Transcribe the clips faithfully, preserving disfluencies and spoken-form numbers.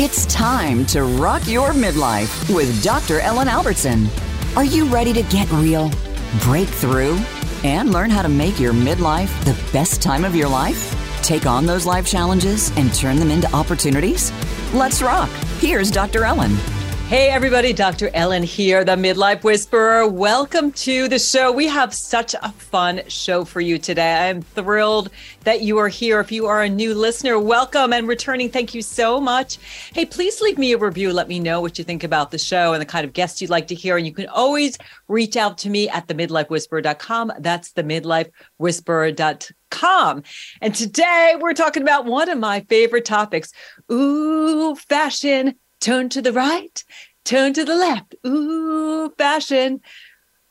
It's time to rock your midlife with Doctor Ellen Albertson. Are you ready to get real, break through, and learn how to make your midlife the best time of your life? Take on those life challenges and turn them into opportunities? Let's rock. Here's Doctor Ellen. Hey, everybody. Doctor Ellen here, the Midlife Whisperer. Welcome to the show. We have such a fun show for you today. I am thrilled that you are here. If you are a new listener, welcome, and returning, thank you so much. Hey, please leave me a review. Let me know what you think about the show and the kind of guests you'd like to hear. And you can always reach out to me at the midlife whisperer dot com. That's the midlife whisperer dot com. Com. And today we're talking about one of my favorite topics. Ooh, fashion. Turn to the right, turn to the left. Ooh, fashion.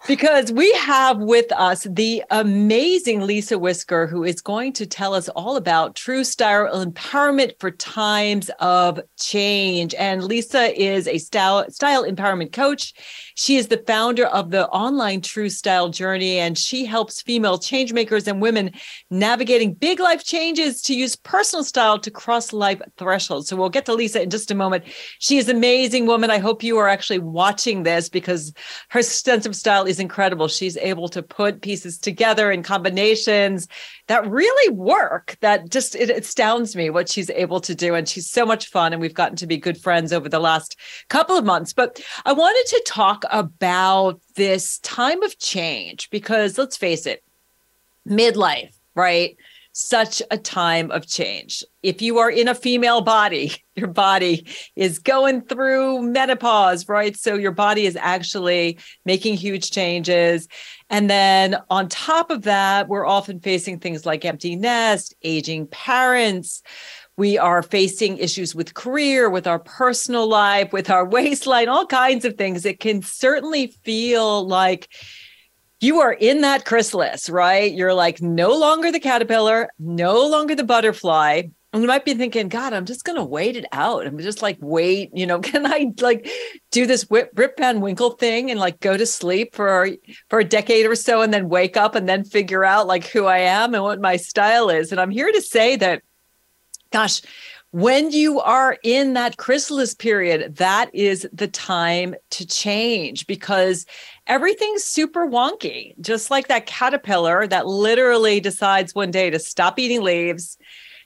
Because we have with us the amazing Leesa Whisker, who is going to tell us all about true style empowerment for times of change. And Leesa is a style, style empowerment coach. She is the founder of the online True Style Journey, and she helps female change makers and women navigating big life changes to use personal style to cross life thresholds. So we'll get to Leesa in just a moment. She is an amazing woman. I hope you are actually watching this because her sense of style is incredible. She's able to put pieces together in combinations that really work. That just, it astounds me what she's able to do. And she's so much fun. And we've gotten to be good friends over the last couple of months. But I wanted to talk about this time of change because let's face it, midlife, right? Such a time of change. If you are in a female body, your body is going through menopause, right? So your body is actually making huge changes. And then on top of that, we're often facing things like empty nest, aging parents. We are facing issues with career, with our personal life, with our waistline, all kinds of things. It can certainly feel like you are in that chrysalis, right? You're like no longer the caterpillar, no longer the butterfly. And you might be thinking, God, I'm just going to wait it out. I'm just like, wait, you know, can I like do this Rip, Rip Van Winkle thing and like go to sleep for, for a decade or so and then wake up and then figure out like who I am and what my style is. And I'm here to say that, gosh, when you are in that chrysalis period, that is the time to change because everything's super wonky, just like that caterpillar that literally decides one day to stop eating leaves,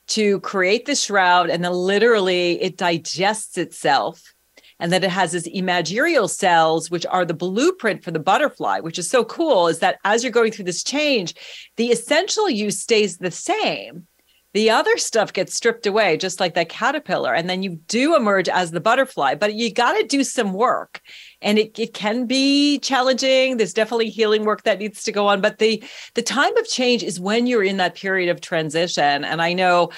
to create the shroud, and then literally it digests itself. And then it has these imaginary cells, which are the blueprint for the butterfly, which is so cool, is that as you're going through this change, the essential you stays the same. The other stuff gets stripped away, just like that caterpillar. And then you do emerge as the butterfly, but you got to do some work. And it, it can be challenging. There's definitely healing work that needs to go on. But the, the time of change is when you're in that period of transition. And I know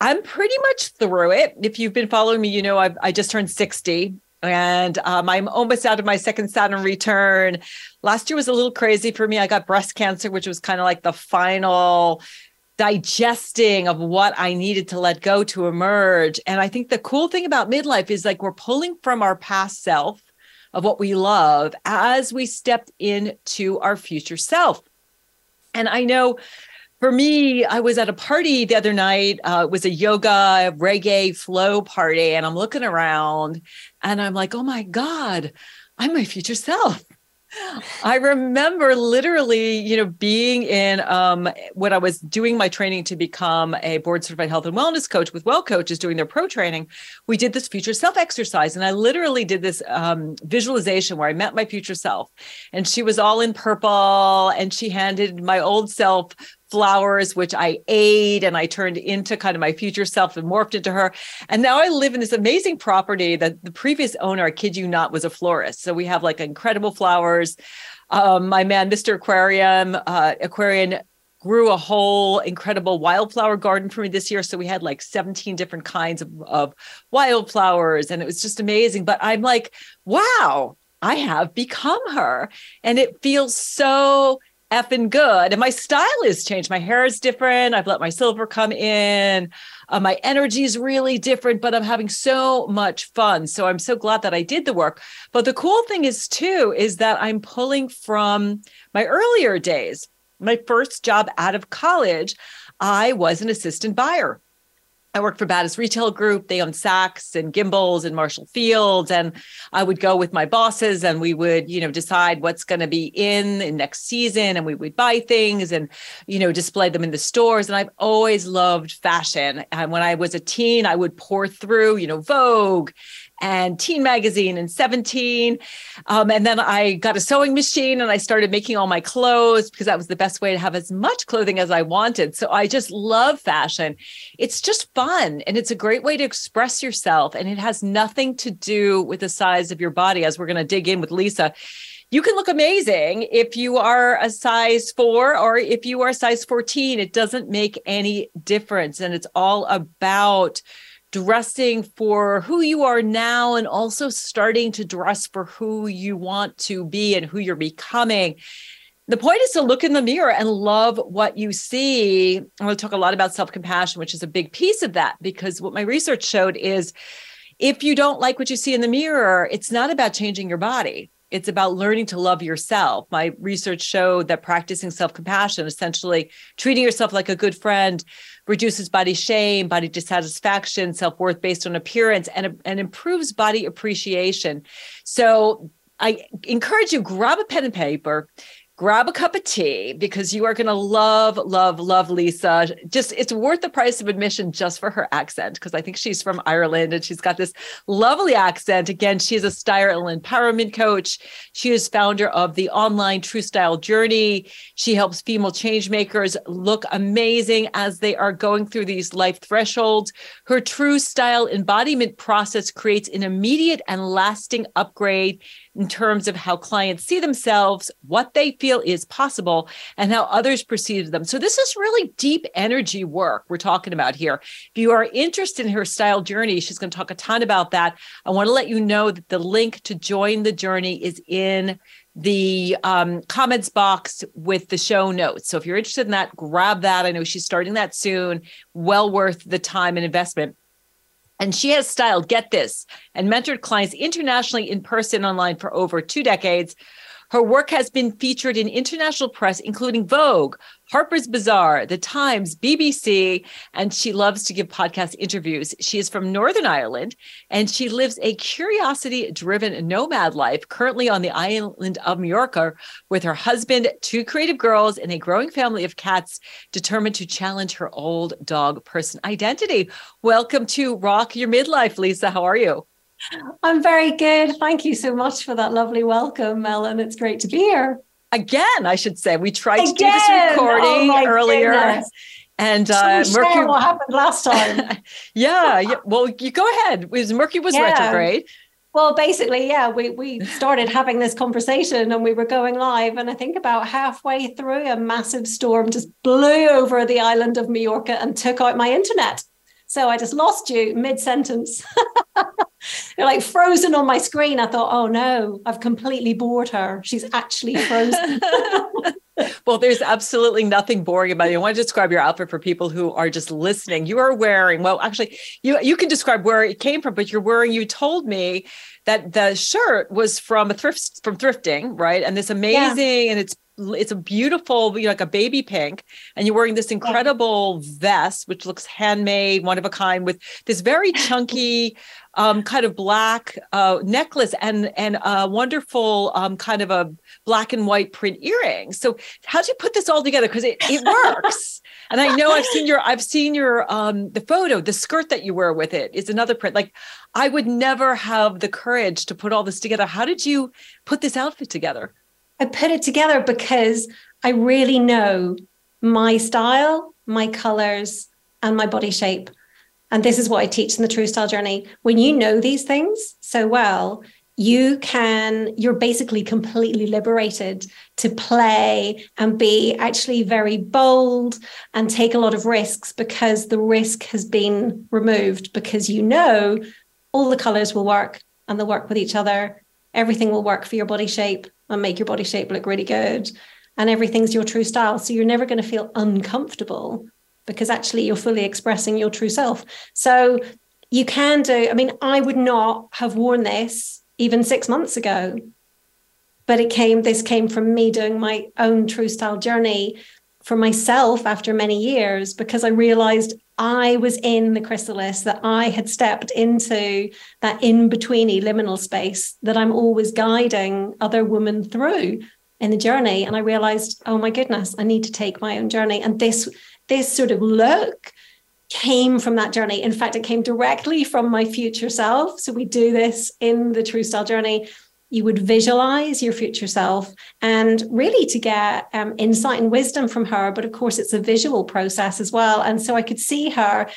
I'm pretty much through it. If you've been following me, you know, I've, I just turned sixty. And um, I'm almost out of my second Saturn return. Last year was a little crazy for me. I got breast cancer, which was kind of like the final digesting of what I needed to let go to emerge. And I think the cool thing about midlife is like we're pulling from our past self of what we love as we stepped into our future self. And I know for me, I was at a party the other night. Uh, it was a yoga reggae flow party. And I'm looking around and I'm like, oh my God, I'm my future self. I remember literally, you know, being in um, when I was doing my training to become a board certified health and wellness coach with Well Coaches doing their pro training, we did this future self exercise. And I literally did this um, visualization where I met my future self and she was all in purple and she handed my old self flowers, which I ate and I turned into kind of my future self and morphed into her. And now I live in this amazing property that the previous owner, I kid you not, was a florist. So we have like incredible flowers. Um, my man, Mister Aquarium, uh, Aquarium grew a whole incredible wildflower garden for me this year. So we had like seventeen different kinds of, of wildflowers and it was just amazing. But I'm like, wow, I have become her. And it feels so effing good. And my style has changed. My hair is different. I've let my silver come in. Uh, my energy is really different, but I'm having so much fun. So I'm so glad that I did the work. But the cool thing is too, is that I'm pulling from my earlier days. My first job out of college, I was an assistant buyer. I worked for Baddest Retail Group. They owned Saks and Gimbels and Marshall Fields. And I would go with my bosses and we would, you know, decide what's going to be in the next season. And we would buy things and, you know, display them in the stores. And I've always loved fashion. And when I was a teen, I would pour through, you know, Vogue and Teen Magazine and seventeen. Um, and then I got a sewing machine and I started making all my clothes because that was the best way to have as much clothing as I wanted. So I just love fashion. It's just fun. And it's a great way to express yourself. And it has nothing to do with the size of your body, as we're going to dig in with Leesa. You can look amazing if you are a size four or if you are a size fourteen. It doesn't make any difference. And it's all about dressing for who you are now and also starting to dress for who you want to be and who you're becoming. The point is to look in the mirror and love what you see. I'm going to talk a lot about self-compassion, which is a big piece of that, because what my research showed is if you don't like what you see in the mirror, it's not about changing your body. It's about learning to love yourself. My research showed that practicing self-compassion, essentially treating yourself like a good friend, reduces body shame, body dissatisfaction, self-worth based on appearance, and, and improves body appreciation. So I encourage you, grab a pen and paper, grab a cup of tea, because you are going to love, love, love Leesa. Just, it's worth the price of admission just for her accent, because I think she's from Ireland and she's got this lovely accent. Again, she is a style and empowerment coach. She is founder of the online True Style Journey. She helps female change makers look amazing as they are going through these life thresholds. Her True Style embodiment process creates an immediate and lasting upgrade in terms of how clients see themselves, what they feel is possible, and how others perceive them. So this is really deep energy work we're talking about here. If you are interested in her style journey, she's going to talk a ton about that. I want to let you know that the link to join the journey is in the um, comments box with the show notes. So if you're interested in that, grab that. I know she's starting that soon. Well worth the time and investment. And she has styled, get this, and mentored clients internationally, in person, online for over two decades. Her work has been featured in international press, including Vogue, Harper's Bazaar, The Times, B B C, and she loves to give podcast interviews. She is from Northern Ireland, and she lives a curiosity-driven nomad life, currently on the island of Mallorca with her husband, two creative girls, and a growing family of cats determined to challenge her old dog person identity. Welcome to Rock Your Midlife, Leesa. How are you? I'm very good. Thank you so much for that lovely welcome, Ellen. It's great to be here. Again, I should say. We tried Again. to do this recording oh earlier. Goodness. And uh, Mercury, what happened last time? yeah, yeah. Well, you go ahead. It was, Mercury was yeah. retrograde. Well, basically, yeah, we, we started having this conversation and we were going live. And I think about halfway through, a massive storm just blew over the island of Mallorca and took out my internet. So I just lost you mid-sentence. You're like frozen on my screen. I thought, oh no, I've completely bored her. She's actually frozen. Well, there's absolutely nothing boring about it. I want to describe your outfit for people who are just listening. You are wearing, well, actually, you you can describe where it came from, but you're wearing, you told me that the shirt was from a thrift, from thrifting, right? And this amazing, yeah. and it's It's a beautiful, you know, like a baby pink, and you're wearing this incredible vest, which looks handmade, one of a kind, with this very chunky um, kind of black uh, necklace and and a wonderful um, kind of a black and white print earring. So how'd you put this all together? Because it, it works. And I know I've seen your I've seen your um, the photo, the skirt that you wear with it is another print. Like I would never have the courage to put all this together. How did you put this outfit together? I put it together because I really know my style, my colors, and my body shape. And this is what I teach in the True Style Journey. When you know these things so well, you can, you're basically completely liberated to play and be actually very bold and take a lot of risks, because the risk has been removed, because you know all the colors will work and they'll work with each other. Everything will work for your body shape and make your body shape look really good. And everything's your true style. So you're never going to feel uncomfortable, because actually you're fully expressing your true self. So you can do, I mean, I would not have worn this even six months ago, but it came, this came from me doing my own true style journey for myself after many years, because I realized I was in the chrysalis, that I had stepped into that in-betweeny liminal space that I'm always guiding other women through in the journey. And I realized, oh my goodness, I need to take my own journey. And this, this sort of look came from that journey. In fact, it came directly from my future self. So we do this in the True Style Journey. You would visualize your future self and really to get um, insight and wisdom from her. But of course, it's a visual process as well. And so I could see her,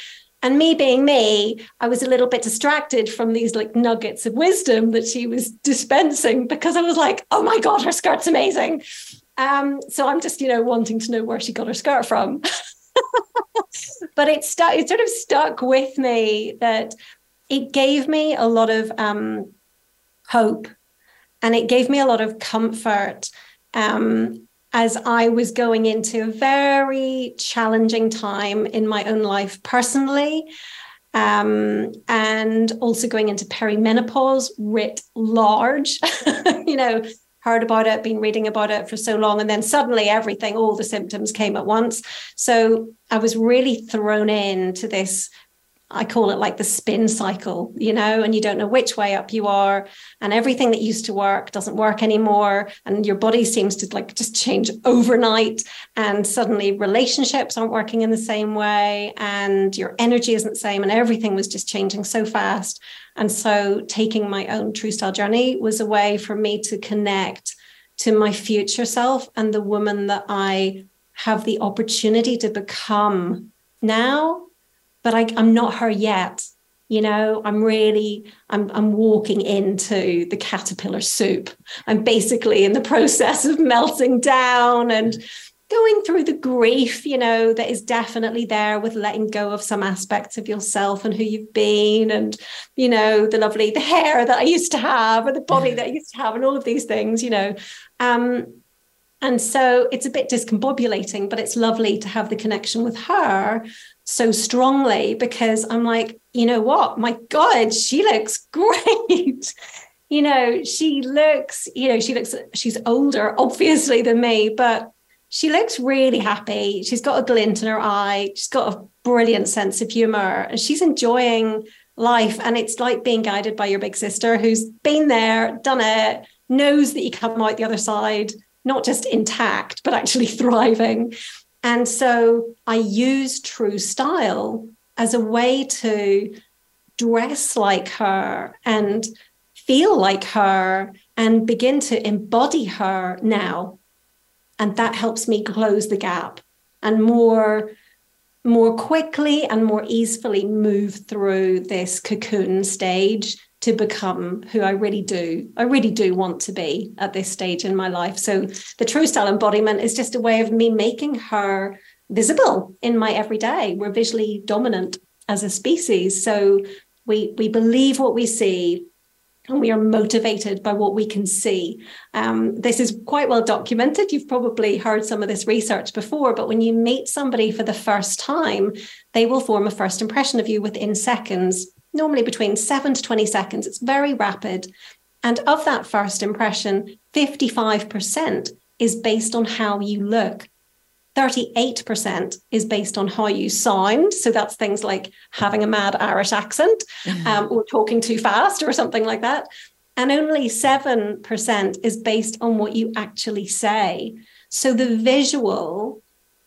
and me being me, I was a little bit distracted from these like nuggets of wisdom that she was dispensing, because I was like, oh my God, her skirt's amazing. Um, so I'm just, you know, wanting to know where she got her skirt from. But it, stu- it sort of stuck with me, that it gave me a lot of um, hope. And it gave me a lot of comfort um, as I was going into a very challenging time in my own life personally, um, and also going into perimenopause writ large, you know, heard about it, been reading about it for so long. And then suddenly everything, all the symptoms came at once. So I was really thrown into this, I call it like the spin cycle, you know, and you don't know which way up you are, and everything that used to work doesn't work anymore. And your body seems to like just change overnight, and suddenly relationships aren't working in the same way, and your energy isn't the same, and everything was just changing so fast. And so taking my own True Style Journey was a way for me to connect to my future self and the woman that I have the opportunity to become now. But I, I'm not her yet, you know. I'm really, I'm, I'm walking into the caterpillar soup. I'm basically in the process of melting down and going through the grief, you know, that is definitely there with letting go of some aspects of yourself and who you've been, and, you know, the lovely, the hair that I used to have, or the body that I used to have, and all of these things, you know. Um, and so it's a bit discombobulating, but it's lovely to have the connection with her so strongly, because I'm like, you know what, my God, she looks great. you know, she looks, you know, she looks, she's older, obviously, than me, but she looks really happy. She's got a glint in her eye. She's got a brilliant sense of humor, and she's enjoying life. And it's like being guided by your big sister, who's been there, done it, knows that you come out the other side, not just intact, but actually thriving. And so I use True Style as a way to dress like her and feel like her and begin to embody her now. And that helps me close the gap and more, more quickly and more easily move through this cocoon stage to become who I really do. I really do want to be at this stage in my life. So the True Style embodiment is just a way of me making her visible in my everyday. We're visually dominant as a species. So we, we believe what we see, and we are motivated by what we can see. Um, this is quite well documented. You've probably heard some of this research before, but when you meet somebody for the first time, they will form a first impression of you within seconds, normally between seven to twenty seconds. It's very rapid. And of that first impression, fifty-five percent is based on how you look. thirty-eight percent is based on how you sound. So that's things like having a mad Irish accent, mm-hmm. um, or talking too fast or something like that. And only seven percent is based on what you actually say. So the visual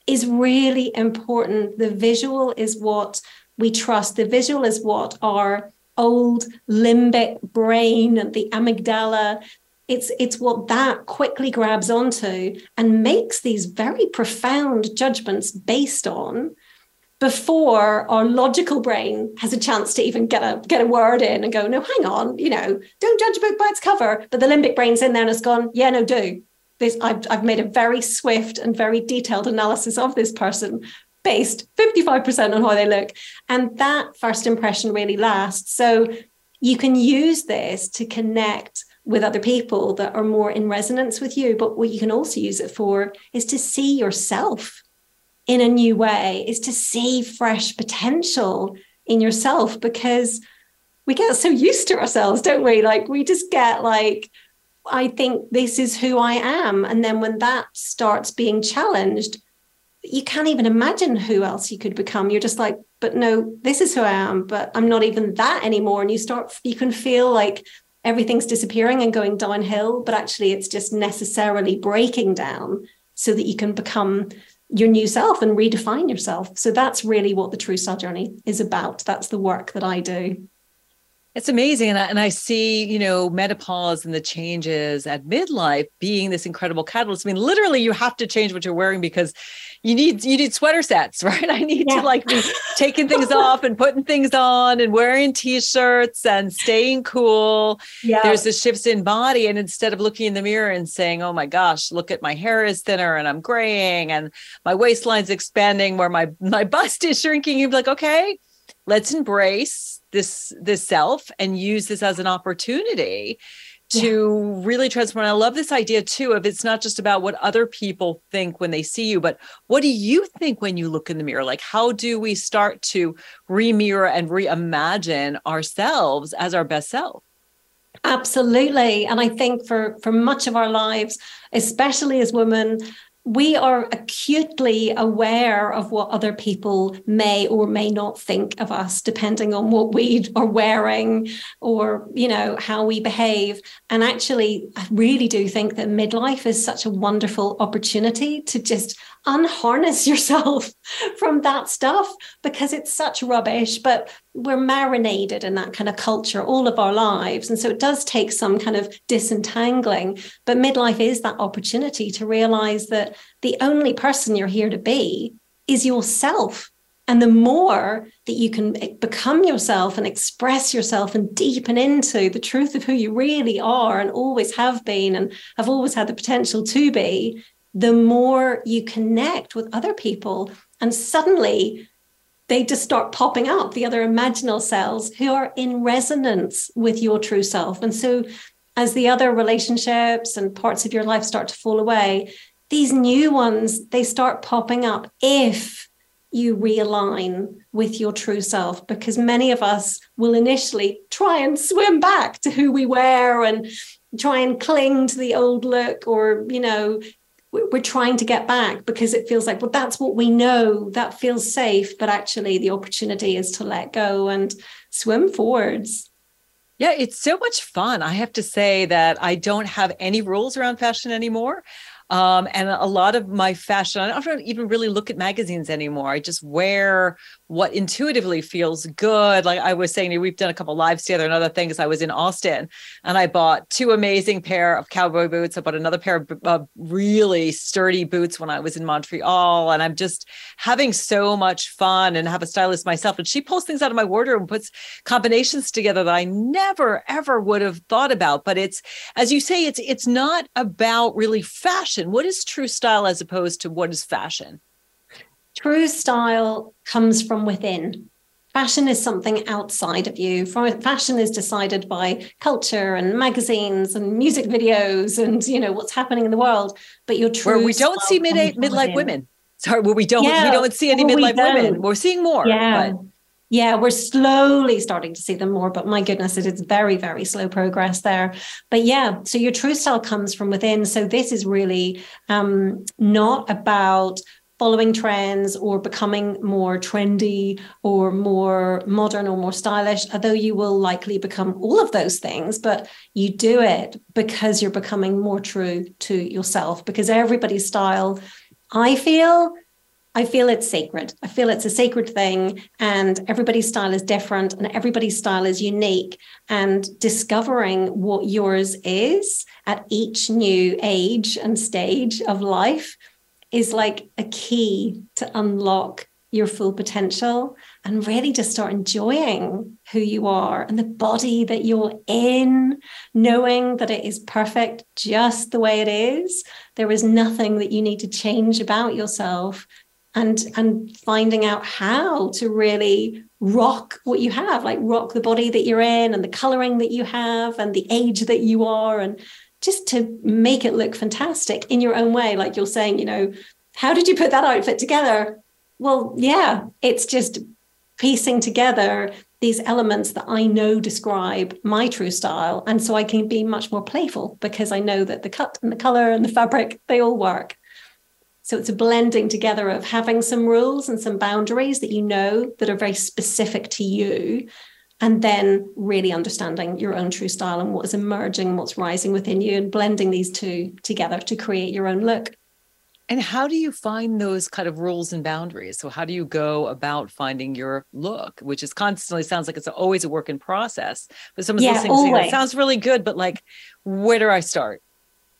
is really important. The visual is what we trust. The visual is what our old limbic brain and the amygdala, It's it's what that quickly grabs onto and makes these very profound judgments based on before our logical brain has a chance to even get a get a word in and go, no, hang on, you know, don't judge a book by its cover. But the limbic brain's in there and it's gone, yeah, no, do. This, I've, I've made a very swift and very detailed analysis of this person based fifty-five percent on how they look. And that first impression really lasts. So you can use this to connect with other people that are more in resonance with you. But what you can also use it for is to see yourself in a new way, is to see fresh potential in yourself, because we get so used to ourselves, don't we? Like we just get like, I think this is who I am. And then when that starts being challenged, you can't even imagine who else you could become. You're just like, but no, this is who I am, but I'm not even that anymore. And you start, you can feel like everything's disappearing and going downhill, but actually it's just necessarily breaking down so that you can become your new self and redefine yourself. So that's really what the True Style Journey is about. That's the work that I do. It's amazing. And I, and I see, you know, menopause and the changes at midlife being this incredible catalyst. I mean, literally, you have to change what you're wearing because you need you need sweater sets, right? I need yeah. to like be taking things off and putting things on and wearing T-shirts and staying cool. Yeah. There's the shifts in body. And instead of looking in the mirror and saying, oh, my gosh, look at my hair is thinner and I'm graying and my waistline's expanding where my, my bust is shrinking, you'd be like, okay, let's embrace this this self and use this as an opportunity to yeah. really transform. I love this idea too, of it's not just about what other people think when they see you, but what do you think when you look in the mirror? Like, how do we start to re-mirror and reimagine ourselves as our best self? Absolutely. And I think for, for much of our lives, especially as women, we are acutely aware of what other people may or may not think of us, depending on what we are wearing or, you know, how we behave. And actually, I really do think that midlife is such a wonderful opportunity to just unharness yourself from that stuff, because it's such rubbish, but we're marinated in that kind of culture all of our lives. And so it does take some kind of disentangling, but midlife is that opportunity to realize that the only person you're here to be is yourself. And the more that you can become yourself and express yourself and deepen into the truth of who you really are and always have been and have always had the potential to be, the more you connect with other people, and suddenly they just start popping up, the other imaginal selves who are in resonance with your true self. And so as the other relationships and parts of your life start to fall away, these new ones, they start popping up if you realign with your true self, because many of us will initially try and swim back to who we were and try and cling to the old look, or, you know, we're trying to get back because it feels like, well, that's what we know, that feels safe. But actually the opportunity is to let go and swim forwards. Yeah, it's so much fun. I have to say that I don't have any rules around fashion anymore. Um, and a lot of my fashion, I don't even really look at magazines anymore. I just wear what intuitively feels good. Like I was saying, we've done a couple lives together and other things. I was in Austin and I bought two amazing pair of cowboy boots. I bought another pair of uh, really sturdy boots when I was in Montreal. And I'm just having so much fun, and have a stylist myself. And she pulls things out of my wardrobe and puts combinations together that I never, ever would have thought about. But it's, as you say, it's it's not about really fashion. What is true style as opposed to what is fashion? True style comes from within. Fashion is something outside of you. Fashion is decided by culture and magazines and music videos and, you know, what's happening in the world. But your true where we don't see mid midlife women. Sorry, where we don't yeah, we don't see any midlife we women. We're seeing more. Yeah. But. Yeah, we're slowly starting to see them more, but my goodness, it is very, very slow progress there. But yeah, so your true style comes from within. So this is really um, not about following trends or becoming more trendy or more modern or more stylish, although you will likely become all of those things, but you do it because you're becoming more true to yourself, because everybody's style, I feel, I feel it's sacred. I feel it's a sacred thing, and everybody's style is different and everybody's style is unique, and discovering what yours is at each new age and stage of life is like a key to unlock your full potential and really just start enjoying who you are and the body that you're in, knowing that it is perfect just the way it is. There is nothing that you need to change about yourself. And, and finding out how to really rock what you have, like rock the body that you're in and the coloring that you have and the age that you are, and just to make it look fantastic in your own way. Like you're saying, you know, how did you put that outfit together? Well, yeah, it's just piecing together these elements that I know describe my true style. And so I can be much more playful because I know that the cut and the color and the fabric, they all work. So it's a blending together of having some rules and some boundaries that you know that are very specific to you, and then really understanding your own true style and what is emerging, what's rising within you, and blending these two together to create your own look. And how do you find those kind of rules and boundaries? So how do you go about finding your look, which is constantly sounds like it's always a work in process, but someone's yeah, listening always. To you, that sounds really good, but like, where do I start?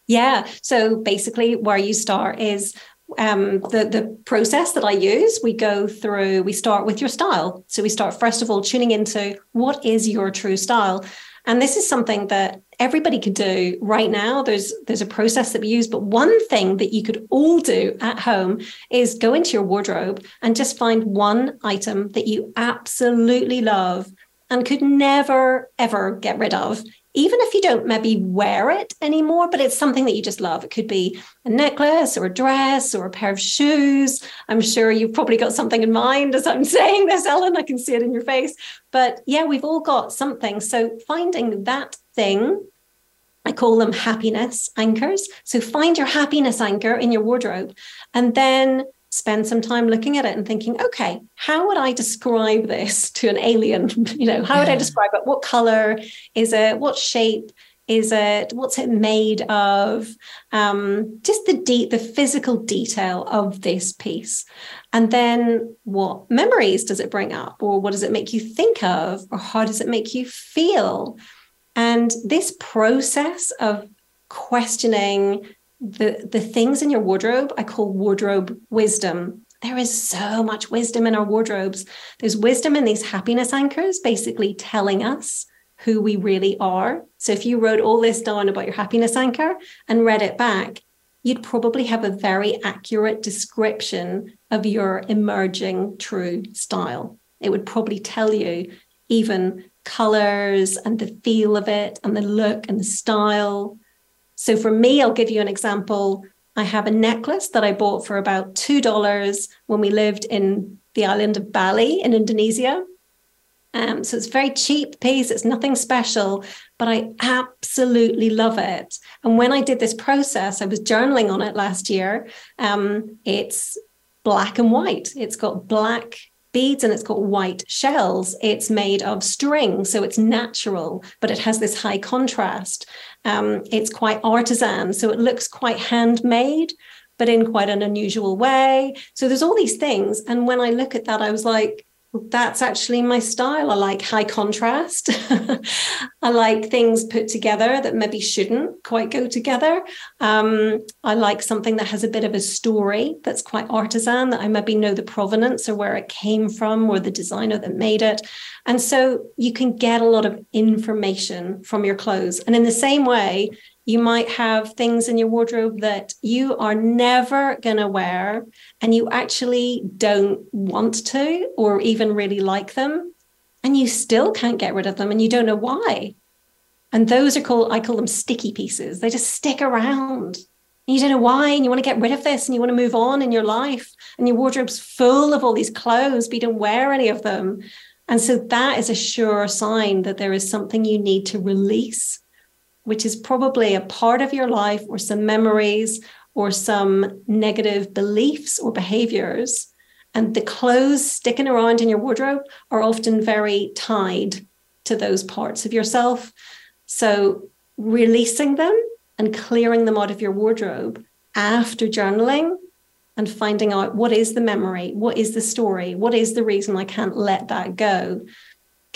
Yeah. So basically where you start is um, the, the process that I use. We go through, we start with your style. So we start, first of all, tuning into what is your true style? And this is something that everybody could do right now. There's there's a process that we use, but one thing that you could all do at home is go into your wardrobe and just find one item that you absolutely love and could never, ever get rid of, even if you don't maybe wear it anymore, but it's something that you just love. It could be a necklace or a dress or a pair of shoes. I'm sure you've probably got something in mind as I'm saying this, Ellen. I can see it in your face. But yeah, we've all got something. So finding that thing, I call them happiness anchors. So find your happiness anchor in your wardrobe and then spend some time looking at it and thinking, okay, how would I describe this to an alien? You know, how would I describe it? What color is it? What shape is it? What's it made of? Um, just the deep, the physical detail of this piece. And then what memories does it bring up? Or what does it make you think of? Or how does it make you feel? And this process of questioning The, the things in your wardrobe, I call wardrobe wisdom. There is so much wisdom in our wardrobes. There's wisdom in these happiness anchors, basically telling us who we really are. So if you wrote all this down about your happiness anchor and read it back, you'd probably have a very accurate description of your emerging true style. It would probably tell you even colors and the feel of it and the look and the style. So for me, I'll give you an example. I have a necklace that I bought for about two dollars when we lived in the island of Bali in Indonesia. Um, so it's a very cheap piece. It's nothing special, but I absolutely love it. And when I did this process, I was journaling on it last year. Um, it's black and white. It's got black beads and it's got white shells. It's made of string, so it's natural, but it has this high contrast. Um, it's quite artisan, so it looks quite handmade, but in quite an unusual way. So there's all these things. And when I look at that, I was like, that's actually my style. I like high contrast. I like things put together that maybe shouldn't quite go together. Um, I like something that has a bit of a story that's quite artisan, that I maybe know the provenance or where it came from or the designer that made it. And so you can get a lot of information from your clothes. And in the same way, you might have things in your wardrobe that you are never going to wear and you actually don't want to or even really like them, and you still can't get rid of them and you don't know why. And those are called, I call them sticky pieces. They just stick around. And you don't know why, and you want to get rid of this and you want to move on in your life, and your wardrobe's full of all these clothes, but you don't wear any of them. And so that is a sure sign that there is something you need to release, which is probably a part of your life or some memories or some negative beliefs or behaviors. And the clothes sticking around in your wardrobe are often very tied to those parts of yourself. So releasing them and clearing them out of your wardrobe after journaling and finding out what is the memory, what is the story, what is the reason I can't let that go,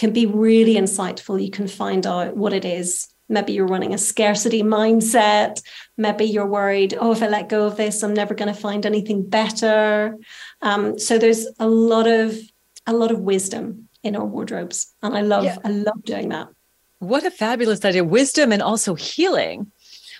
can be really insightful. You can find out what it is. Maybe you're running a scarcity mindset. Maybe you're worried, oh, if I let go of this, I'm never going to find anything better. Um, so there's a lot of a lot of wisdom in our wardrobes. And I love, yeah. I love doing that. What a fabulous idea. Wisdom and also healing.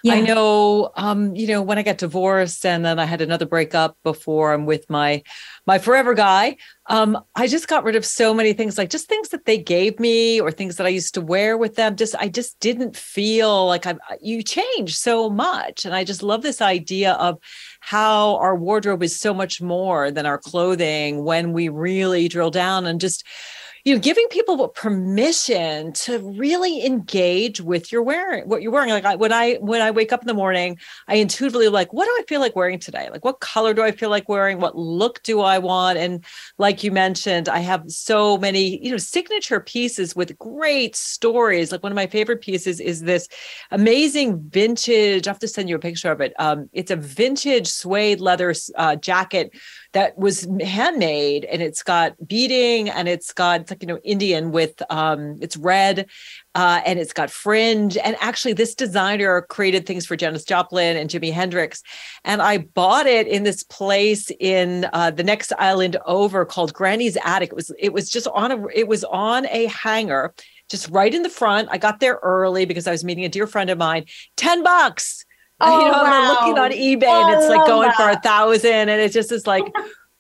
Yeah. I know, um, you know, when I got divorced and then I had another breakup before I'm with my, my forever guy, um, I just got rid of so many things, like just things that they gave me or things that I used to wear with them. Just, I just didn't feel like I'm, you change so much. And I just love this idea of how our wardrobe is so much more than our clothing when we really drill down and just, you know, giving people permission to really engage with your wearing, what you're wearing. Like I, when I, when I wake up in the morning, I intuitively like, what do I feel like wearing today? Like, what color do I feel like wearing? What look do I want? And like you mentioned, I have so many, you know, signature pieces with great stories. Like one of my favorite pieces is this amazing vintage, I have to send you a picture of it. Um, it's a vintage suede leather uh, jacket that was handmade, and it's got beading, and it's got, it's like, you know, Indian with, um, it's red, uh, and it's got fringe. And actually this designer created things for Janis Joplin and Jimi Hendrix. And I bought it in this place in uh, the next island over called Granny's Attic. It was, it was just on a, it was on a hanger, just right in the front. I got there early because I was meeting a dear friend of mine, ten bucks. Oh, you know, wow. I'm looking on eBay oh, and it's like going that. for a thousand. And it just is like,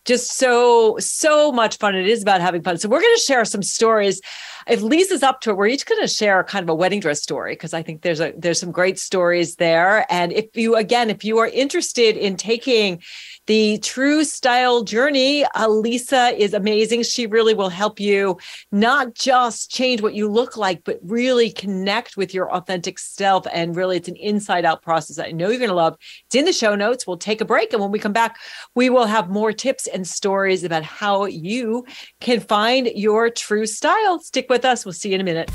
just so, so much fun. It is about having fun. So we're going to share some stories. If Leesa's up to it, we're each going to share kind of a wedding dress story, because I think there's a, there's some great stories there. And if you, again, if you are interested in taking the True Style Journey, uh, Leesa is amazing. She really will help you not just change what you look like, but really connect with your authentic self. And really, it's an inside out process that I know you're going to love. It's in the show notes. We'll take a break. And when we come back, we will have more tips and stories about how you can find your true style. Stick with us. We'll see you in a minute.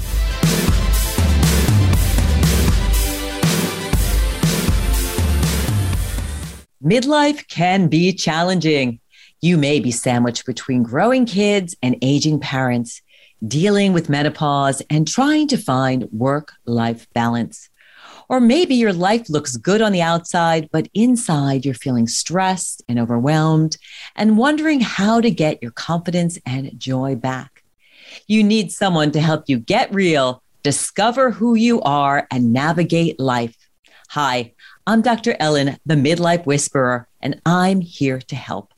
Midlife can be challenging. You may be sandwiched between growing kids and aging parents, dealing with menopause and trying to find work-life balance. Or maybe your life looks good on the outside, but inside you're feeling stressed and overwhelmed and wondering how to get your confidence and joy back. You need someone to help you get real, discover who you are, and navigate life. Hi, I'm Doctor Ellen, the Midlife Whisperer, and I'm here to help.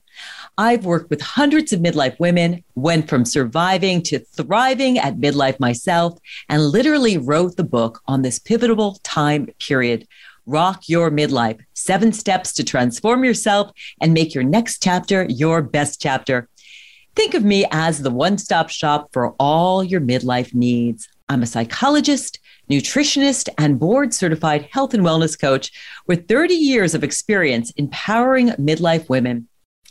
I've worked with hundreds of midlife women, went from surviving to thriving at midlife myself, and literally wrote the book on this pivotal time period, Rock Your Midlife, Seven Steps to Transform Yourself and Make Your Next Chapter Your Best Chapter. Think of me as the one-stop shop for all your midlife needs. I'm a psychologist, nutritionist, and board-certified health and wellness coach with thirty years of experience empowering midlife women.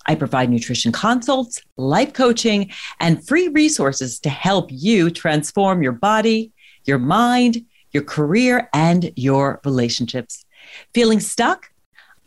I provide nutrition consults, life coaching, and free resources to help you transform your body, your mind, your career, and your relationships. Feeling stuck?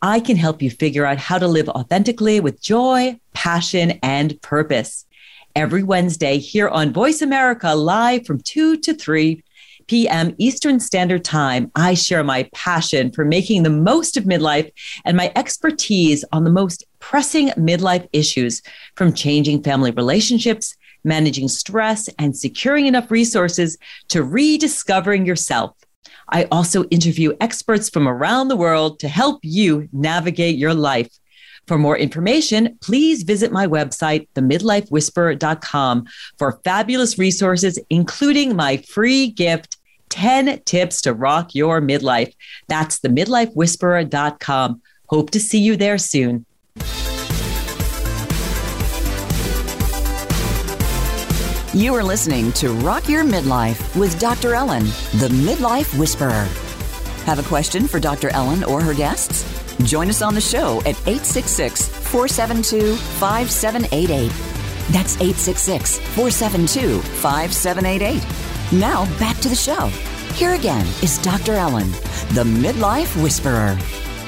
I can help you figure out how to live authentically with joy, passion, and purpose. Every Wednesday here on Voice America Live from two to three p.m. Eastern Standard Time, I share my passion for making the most of midlife and my expertise on the most pressing midlife issues, from changing family relationships, managing stress, and securing enough resources to rediscovering yourself. I also interview experts from around the world to help you navigate your life. For more information, please visit my website, the midlife whisperer dot com, for fabulous resources, including my free gift, ten tips to Rock Your Midlife. That's the midlife whisperer dot com. Hope to see you there soon. You are listening to Rock Your Midlife with Doctor Ellen, the Midlife Whisperer. Have a question for Doctor Ellen or her guests? Join us on the show at eight six six, four seven two, five seven eight eight. That's eight six six, four seven two, five seven eight eight. Now back to the show. Here again is Doctor Ellen, the Midlife Whisperer.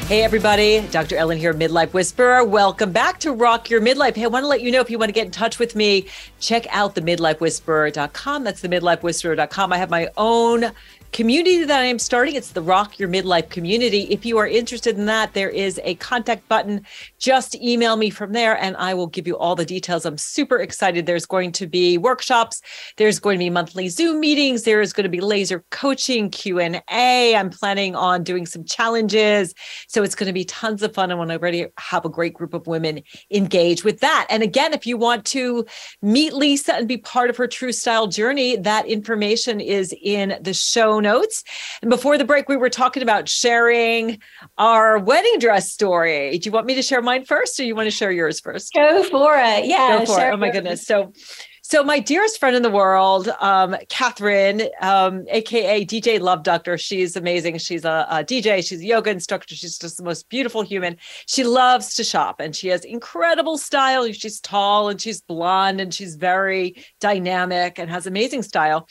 Hey, everybody. Doctor Ellen here, Midlife Whisperer. Welcome back to Rock Your Midlife. Hey, I want to let you know, if you want to get in touch with me, check out the midlife whisperer dot com. That's the midlife whisperer dot com. I have my own community that I am starting. It's the Rock Your Midlife community. If you are interested in that, there is a contact button. Just email me from there and I will give you all the details. I'm super excited. There's going to be workshops. There's going to be monthly Zoom meetings. There is going to be laser coaching, Q and A. I'm planning on doing some challenges. So it's going to be tons of fun. And I already have a great group of women engaged with that. And again, if you want to meet Leesa and be part of her True Style Journey, that information is in the show notes. And before the break, we were talking about sharing our wedding dress story. Do you want me to share mine first, or you want to share yours first? Go for it. Yeah. Go for it. Oh my goodness. So, so my dearest friend in the world, um, Catherine, um, A K A D J Love Doctor. She's amazing. She's a, a D J. She's a yoga instructor. She's just the most beautiful human. She loves to shop, and she has incredible style. She's tall and she's blonde and she's very dynamic and has amazing style.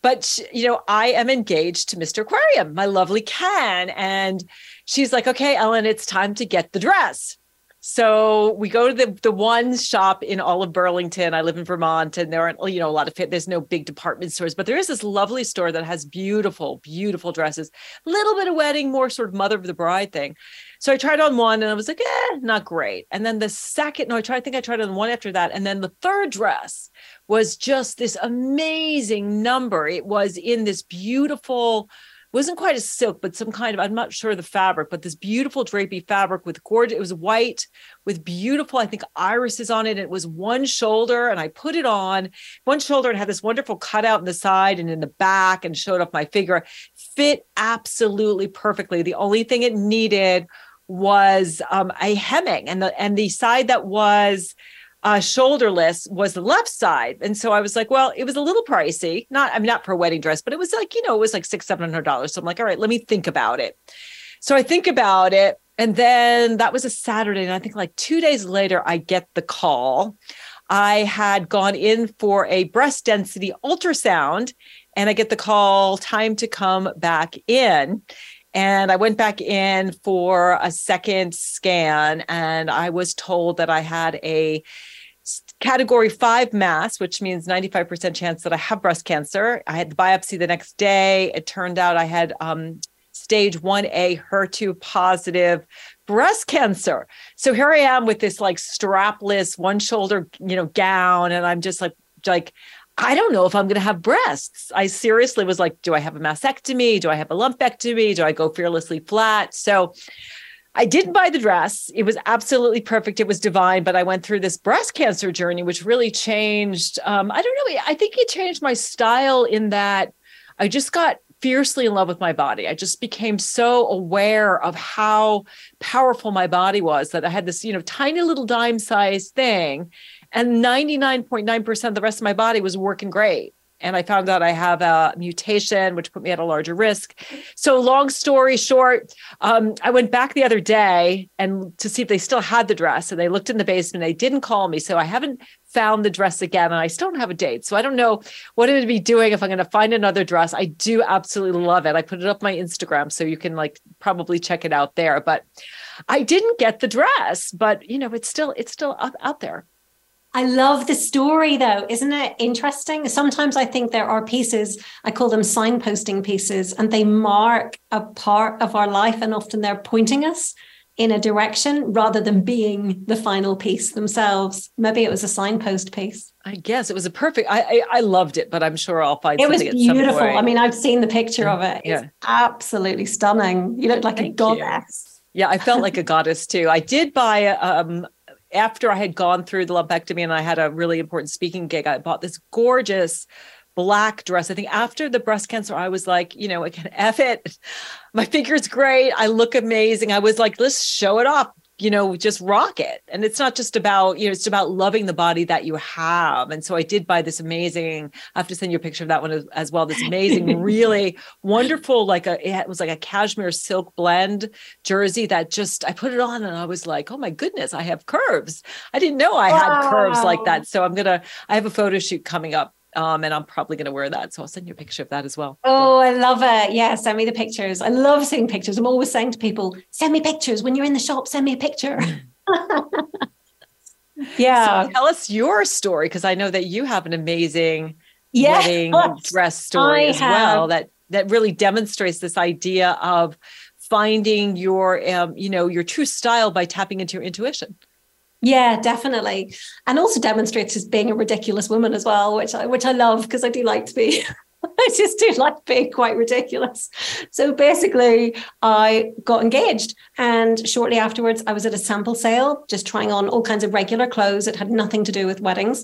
But, she, you know, I am engaged to Mister Aquarium, my lovely Ken. And she's like, okay, Ellen, it's time to get the dress. So we go to the, the one shop in all of Burlington. I live in Vermont, and there aren't, you know, a lot of, there's no big department stores, but there is this lovely store that has beautiful, beautiful dresses, a little bit of wedding, more sort of mother of the bride thing. So I tried on one and I was like, eh, not great. And then the second, no, I tried, I think I tried on one after that. And then the third dress was just this amazing number. It was in this beautiful, wasn't quite a silk, but some kind of, I'm not sure the fabric, but this beautiful drapey fabric with gorgeous, it was white with beautiful, I think, irises on it. It was one shoulder, and I put it on one shoulder and had this wonderful cutout in the side and in the back and showed off my figure. Fit absolutely perfectly. The only thing it needed was um, a hemming, and the, and the side that was Uh, shoulderless was the left side. And so I was like, well, it was a little pricey, not, I mean, not for a wedding dress, but it was like, you know, it was like six, seven hundred dollars. So I'm like, all right, let me think about it. So I think about it. And then that was a Saturday. And I think like two days later, I get the call. I had gone in for a breast density ultrasound, and I get the call, time to come back in. And I went back in for a second scan, and I was told that I had a category five mass, which means ninety-five percent chance that I have breast cancer. I had the biopsy the next day. It turned out I had um, stage one A H E R two positive breast cancer. So here I am with this like strapless one shoulder, you know, gown. And I'm just like, like, I don't know if I'm going to have breasts. I seriously was like, do I have a mastectomy? Do I have a lumpectomy? Do I go fearlessly flat? So I didn't buy the dress. It was absolutely perfect. It was divine. But I went through this breast cancer journey, which really changed. Um, I don't know. I think it changed my style in that I just got fiercely in love with my body. I just became so aware of how powerful my body was that I had this, you know, tiny little dime size thing, and ninety-nine point nine percent of the rest of my body was working great. And I found out I have a mutation, which put me at a larger risk. So long story short, um, I went back the other day and to see if they still had the dress, and they looked in the basement. They didn't call me. So I haven't found the dress again, and I still don't have a date. So I don't know what it would be doing if I'm going to find another dress. I do absolutely love it. I put it up on my Instagram, so you can like probably check it out there, but I didn't get the dress, but you know, it's still, it's still up out there. I love the story, though. Isn't it interesting? Sometimes I think there are pieces, I call them signposting pieces, and they mark a part of our life, and often they're pointing us in a direction rather than being the final piece themselves. Maybe it was a signpost piece. I guess it was a perfect, I I, I loved it, but I'm sure I'll find it something. It was beautiful. I mean, I've seen the picture of it. Yeah. It's absolutely stunning. You look like Thank a goddess. You. Yeah, I felt like a goddess too. I did buy um, after I had gone through the lumpectomy and I had a really important speaking gig, I bought this gorgeous black dress. I think after the breast cancer, I was like, you know, I can F it. My figure's great. I look amazing. I was like, let's show it off, you know, just rock it. And it's not just about, you know, it's about loving the body that you have. And so I did buy this amazing, I have to send you a picture of that one as, as well. This amazing, really wonderful, like a, it was like a cashmere silk blend jersey that just, I put it on and I was like, oh my goodness, I have curves. I didn't know I had wow. curves like that. So I'm going to, I have a photo shoot coming up. Um, and I'm probably going to wear that. So I'll send you a picture of that as well. Oh, I love it. Yeah. Send me the pictures. I love seeing pictures. I'm always saying to people, send me pictures when you're in the shop, send me a picture. Yeah. So tell us your story, because I know that you have an amazing yeah. wedding dress story I as have. well. That, that really demonstrates this idea of finding your, um, you know, your true style by tapping into your intuition. Yeah, definitely. And also demonstrates as being a ridiculous woman as well, which I which I love, because I do like to be, I just do like being quite ridiculous. So basically I got engaged, and shortly afterwards I was at a sample sale, just trying on all kinds of regular clothes. It had nothing to do with weddings.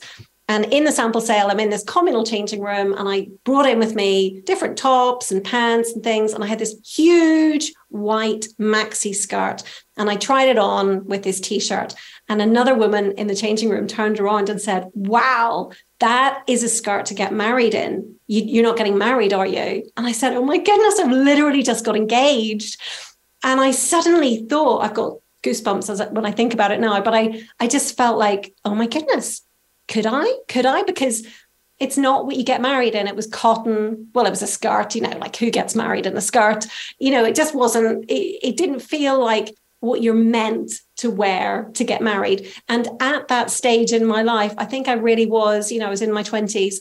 And in the sample sale, I'm in this communal changing room, and I brought in with me different tops and pants and things. And I had this huge white maxi skirt, and I tried it on with this T-shirt. And another woman in the changing room turned around and said, wow, that is a skirt to get married in. You, you're not getting married, are you? And I said, oh, my goodness, I've literally just got engaged. And I suddenly thought, I've got goosebumps when I think about it now, but I, I just felt like, oh, my goodness. Could I? Could I? Because it's not what you get married in. It was cotton. Well, it was a skirt, you know, like who gets married in a skirt? You know, it just wasn't, it, it didn't feel like what you're meant to wear to get married. And at that stage in my life, I think I really was, you know, I was in my twenties.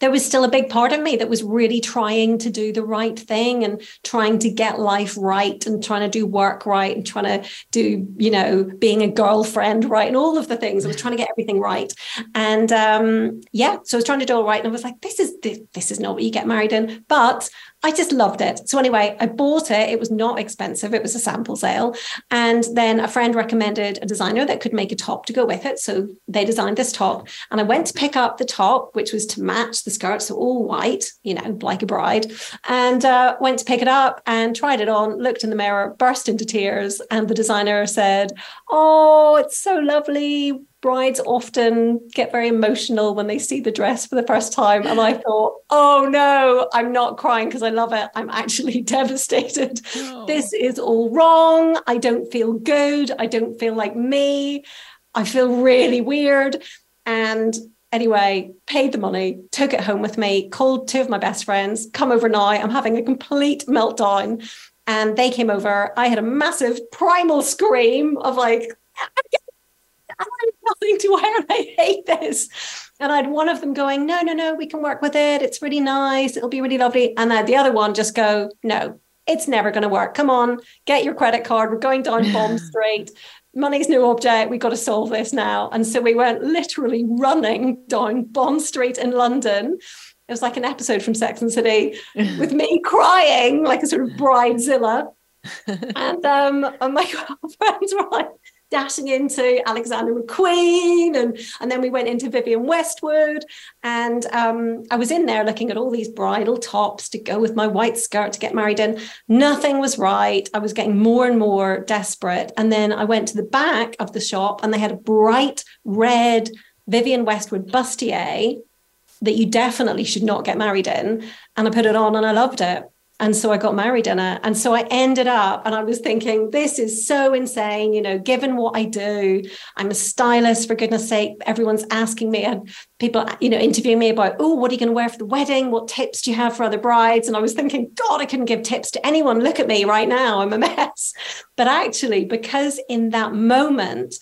There was still a big part of me that was really trying to do the right thing and trying to get life right and trying to do work right and trying to do, you know, being a girlfriend right and all of the things. I was trying to get everything right. And um, yeah, so I was trying to do all right. And I was like, this is this, this is not what you get married in. But I just loved it. So anyway, I bought it. It was not expensive. It was a sample sale. And then a friend recommended a designer that could make a top to go with it. So they designed this top. And I went to pick up the top, which was to match the skirt, so all white, you know, like a bride, and uh, went to pick it up and tried it on, looked in the mirror, burst into tears. And the designer said, oh, it's so lovely. Brides often get very emotional when they see the dress for the first time. And I thought, oh no, I'm not crying because I love it. I'm actually devastated. Oh. This is all wrong. I don't feel good. I don't feel like me. I feel really weird. And anyway, paid the money, took it home with me, called two of my best friends, come over now. I'm having a complete meltdown. And they came over. I had a massive primal scream of like, I have nothing to wear and I hate this. And I had one of them going, no, no, no, we can work with it. It's really nice. It'll be really lovely. And I had the other one just go, no, it's never going to work. Come on, get your credit card. We're going down Bond Street. Money's no object. We've got to solve this now. And so we went literally running down Bond Street in London. It was like an episode from Sex and City with me crying like a sort of bridezilla. And, um, and my friends were like dashing into Alexander McQueen. And, and then we went into Vivienne Westwood. And um, I was in there looking at all these bridal tops to go with my white skirt to get married in. Nothing was right. I was getting more and more desperate. And then I went to the back of the shop and they had a bright red Vivienne Westwood bustier that you definitely should not get married in. And I put it on and I loved it. And so I got married in it. And so I ended up, and I was thinking, this is so insane, you know, given what I do, I'm a stylist, for goodness sake, everyone's asking me, and people, you know, interviewing me about, oh, what are you going to wear for the wedding? What tips do you have for other brides? And I was thinking, God, I couldn't give tips to anyone. Look at me right now, I'm a mess. But actually, because in that moment,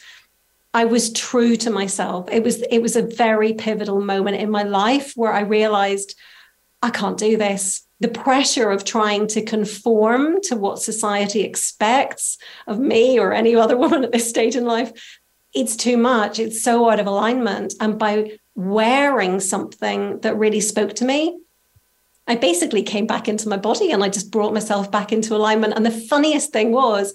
I was true to myself. It was, it was a very pivotal moment in my life where I realized I can't do this. The pressure of trying to conform to what society expects of me or any other woman at this stage in life, it's too much. It's so out of alignment. And by wearing something that really spoke to me, I basically came back into my body and I just brought myself back into alignment. And the funniest thing was,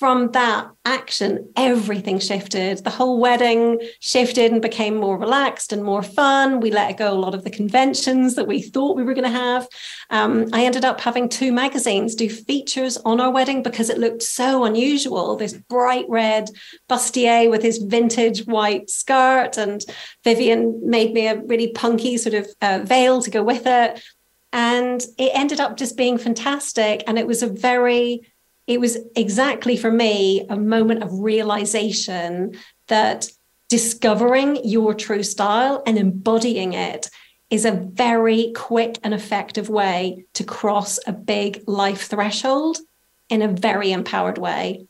from that action, everything shifted. The whole wedding shifted and became more relaxed and more fun. We let go a lot of the conventions that we thought we were going to have. Um, I ended up having two magazines do features on our wedding because it looked so unusual. This bright red bustier with his vintage white skirt, and Vivienne made me a really punky sort of uh, veil to go with it. And it ended up just being fantastic. And it was a very... It was exactly for me a moment of realization that discovering your true style and embodying it is a very quick and effective way to cross a big life threshold in a very empowered way.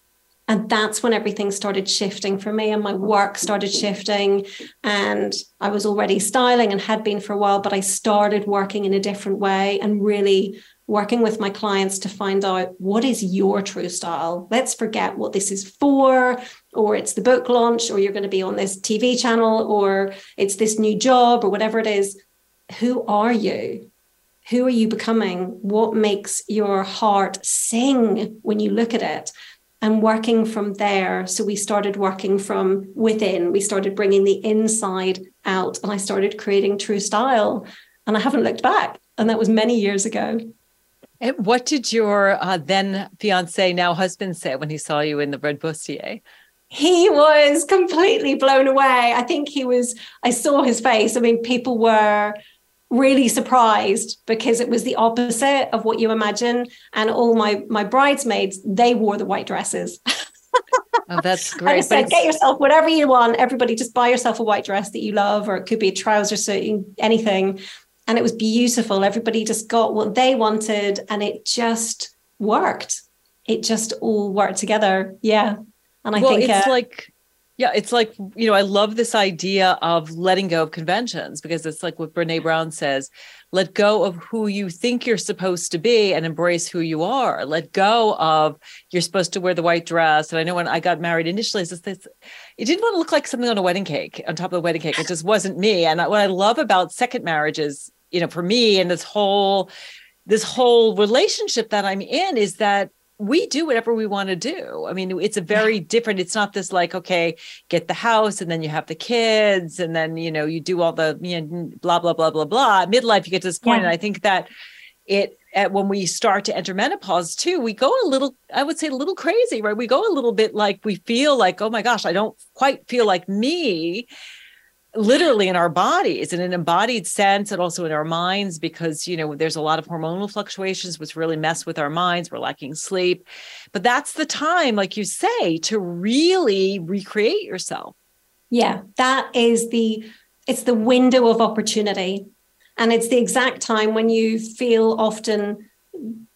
And that's when everything started shifting for me and my work started shifting. And I was already styling and had been for a while, but I started working in a different way and really working with my clients to find out, what is your true style? Let's forget what this is for, or it's the book launch, or you're going to be on this T V channel, or it's this new job, or whatever it is. Who are you? Who are you becoming? What makes your heart sing when you look at it? And working from there. So we started working from within. We started bringing the inside out and I started creating True Style, and I haven't looked back. And that was many years ago. And what did your uh, then fiance, now husband, say when he saw you in the Red Bustier? He was completely blown away. I think he was, I saw his face. I mean, people were really surprised because it was the opposite of what you imagine. And all my, my bridesmaids, they wore the white dresses. Oh, that's great. I just said, get yourself whatever you want. Everybody just buy yourself a white dress that you love, or it could be a trouser suit, anything. And it was beautiful. Everybody just got what they wanted, and it just worked. It just all worked together. Yeah. And I well, think it's uh, like, yeah, it's like, you know, I love this idea of letting go of conventions, because it's like what Brene Brown says, let go of who you think you're supposed to be and embrace who you are. Let go of, you're supposed to wear the white dress. And I know when I got married initially, it's just this, it didn't want to look like something on a wedding cake, on top of a wedding cake. It just wasn't me. And what I love about second marriages, you know, for me and this whole, this whole relationship that I'm in is that we do whatever we want to do. I mean, it's a very different, it's not this like, okay, get the house and then you have the kids and then, you know, you do all the, you know, blah, blah, blah, blah, blah. Midlife, you get to this point. Yeah. And I think that it, at, when we start to enter menopause too, we go a little, I would say a little crazy, right? We go a little bit like, we feel like, oh my gosh, I don't quite feel like me, literally in our bodies, in an embodied sense, and also in our minds, because, you know, there's a lot of hormonal fluctuations, which really mess with our minds. We're lacking sleep. But that's the time, like you say, to really recreate yourself. Yeah, that is the, it's the window of opportunity. And it's the exact time when you feel often,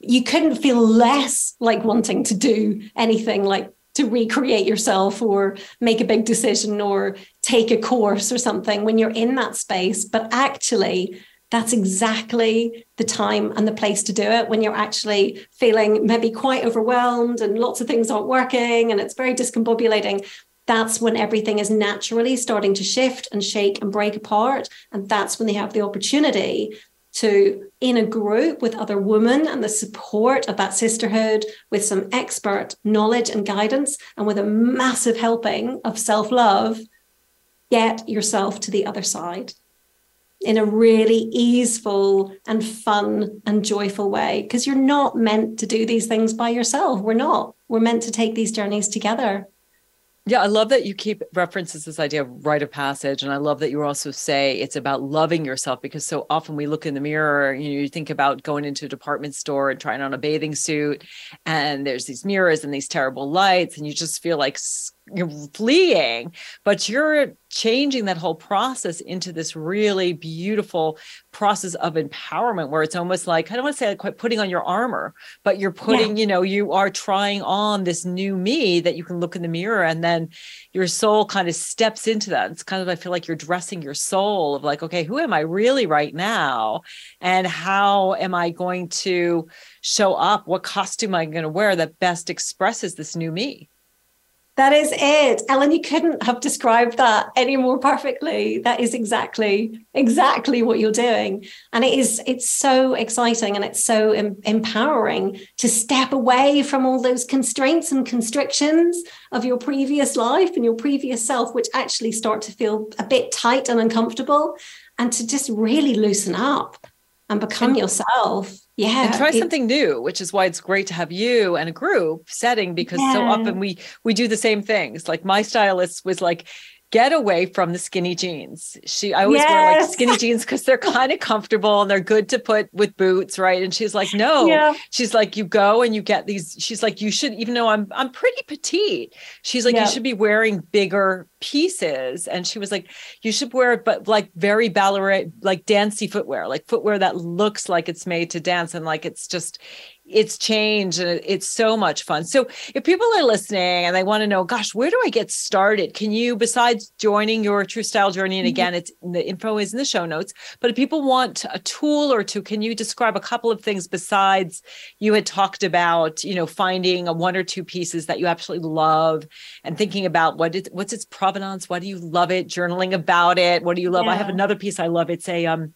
you couldn't feel less like wanting to do anything like to recreate yourself or make a big decision or take a course or something when you're in that space. But actually, that's exactly the time and the place to do it, when you're actually feeling maybe quite overwhelmed and lots of things aren't working and it's very discombobulating. That's when everything is naturally starting to shift and shake and break apart. And that's when they have the opportunity to, in a group with other women and the support of that sisterhood, with some expert knowledge and guidance, and with a massive helping of self-love, get yourself to the other side in a really easeful and fun and joyful way. Because you're not meant to do these things by yourself. We're not. We're meant to take these journeys together. Yeah, I love that you keep references this idea of rite of passage. And I love that you also say it's about loving yourself, because so often we look in the mirror, you know, you think about going into a department store and trying on a bathing suit, and there's these mirrors and these terrible lights, and you just feel like you're fleeing, but you're changing that whole process into this really beautiful process of empowerment, where it's almost like, I don't want to say quite putting on your armor, but you're putting, yeah. you know, you are trying on this new me that you can look in the mirror, and then your soul kind of steps into that. It's kind of, I feel like you're dressing your soul of like, okay, who am I really right now? And how am I going to show up? What costume am I going to wear that best expresses this new me? That is it. Ellen, you couldn't have described that any more perfectly. That is exactly, exactly what you're doing. And it is, it's so exciting, and it's so em- empowering to step away from all those constraints and constrictions of your previous life and your previous self, which actually start to feel a bit tight and uncomfortable, and to just really loosen up and become and, yourself. Yeah. And try it, something new, which is why it's great to have you and a group setting, because yeah. so often we, we do the same things. Like my stylist was like, get away from the skinny jeans. She, I always yes. wear like skinny jeans because they're kind of comfortable and they're good to put with boots. Right. And she's like, no, yeah. she's like, you go and you get these. She's like, you should, even though I'm, I'm pretty petite. She's like, yeah. you should be wearing bigger pieces. And she was like, you should wear, but like very ballerina, like dancey footwear, like footwear that looks like it's made to dance. And like, it's just, it's changed, and it's so much fun. So if people are listening and they want to know, gosh, where do I get started? Can you, besides joining your True Style Journey, and again, it's the info is in the show notes, but if people want a tool or two, can you describe a couple of things besides you had talked about, you know, finding a one or two pieces that you absolutely love and thinking about what it, what's its provenance? Why do you love it? Journaling about it. What do you love? Yeah. I have another piece I love. It's a, um,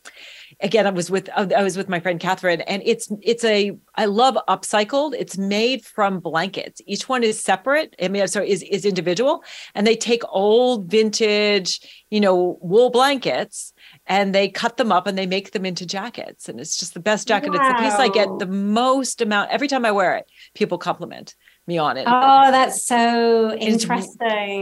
again, I was with, I was with my friend Catherine, and it's, it's a, I love upcycled. It's made from blankets. Each one is separate. I mean, sorry, is, is individual, and they take old vintage, you know, wool blankets, and they cut them up and they make them into jackets. And it's just the best jacket. Wow. It's the piece I get the most amount. Every time I wear it, people compliment me on it. Oh, that's so interesting.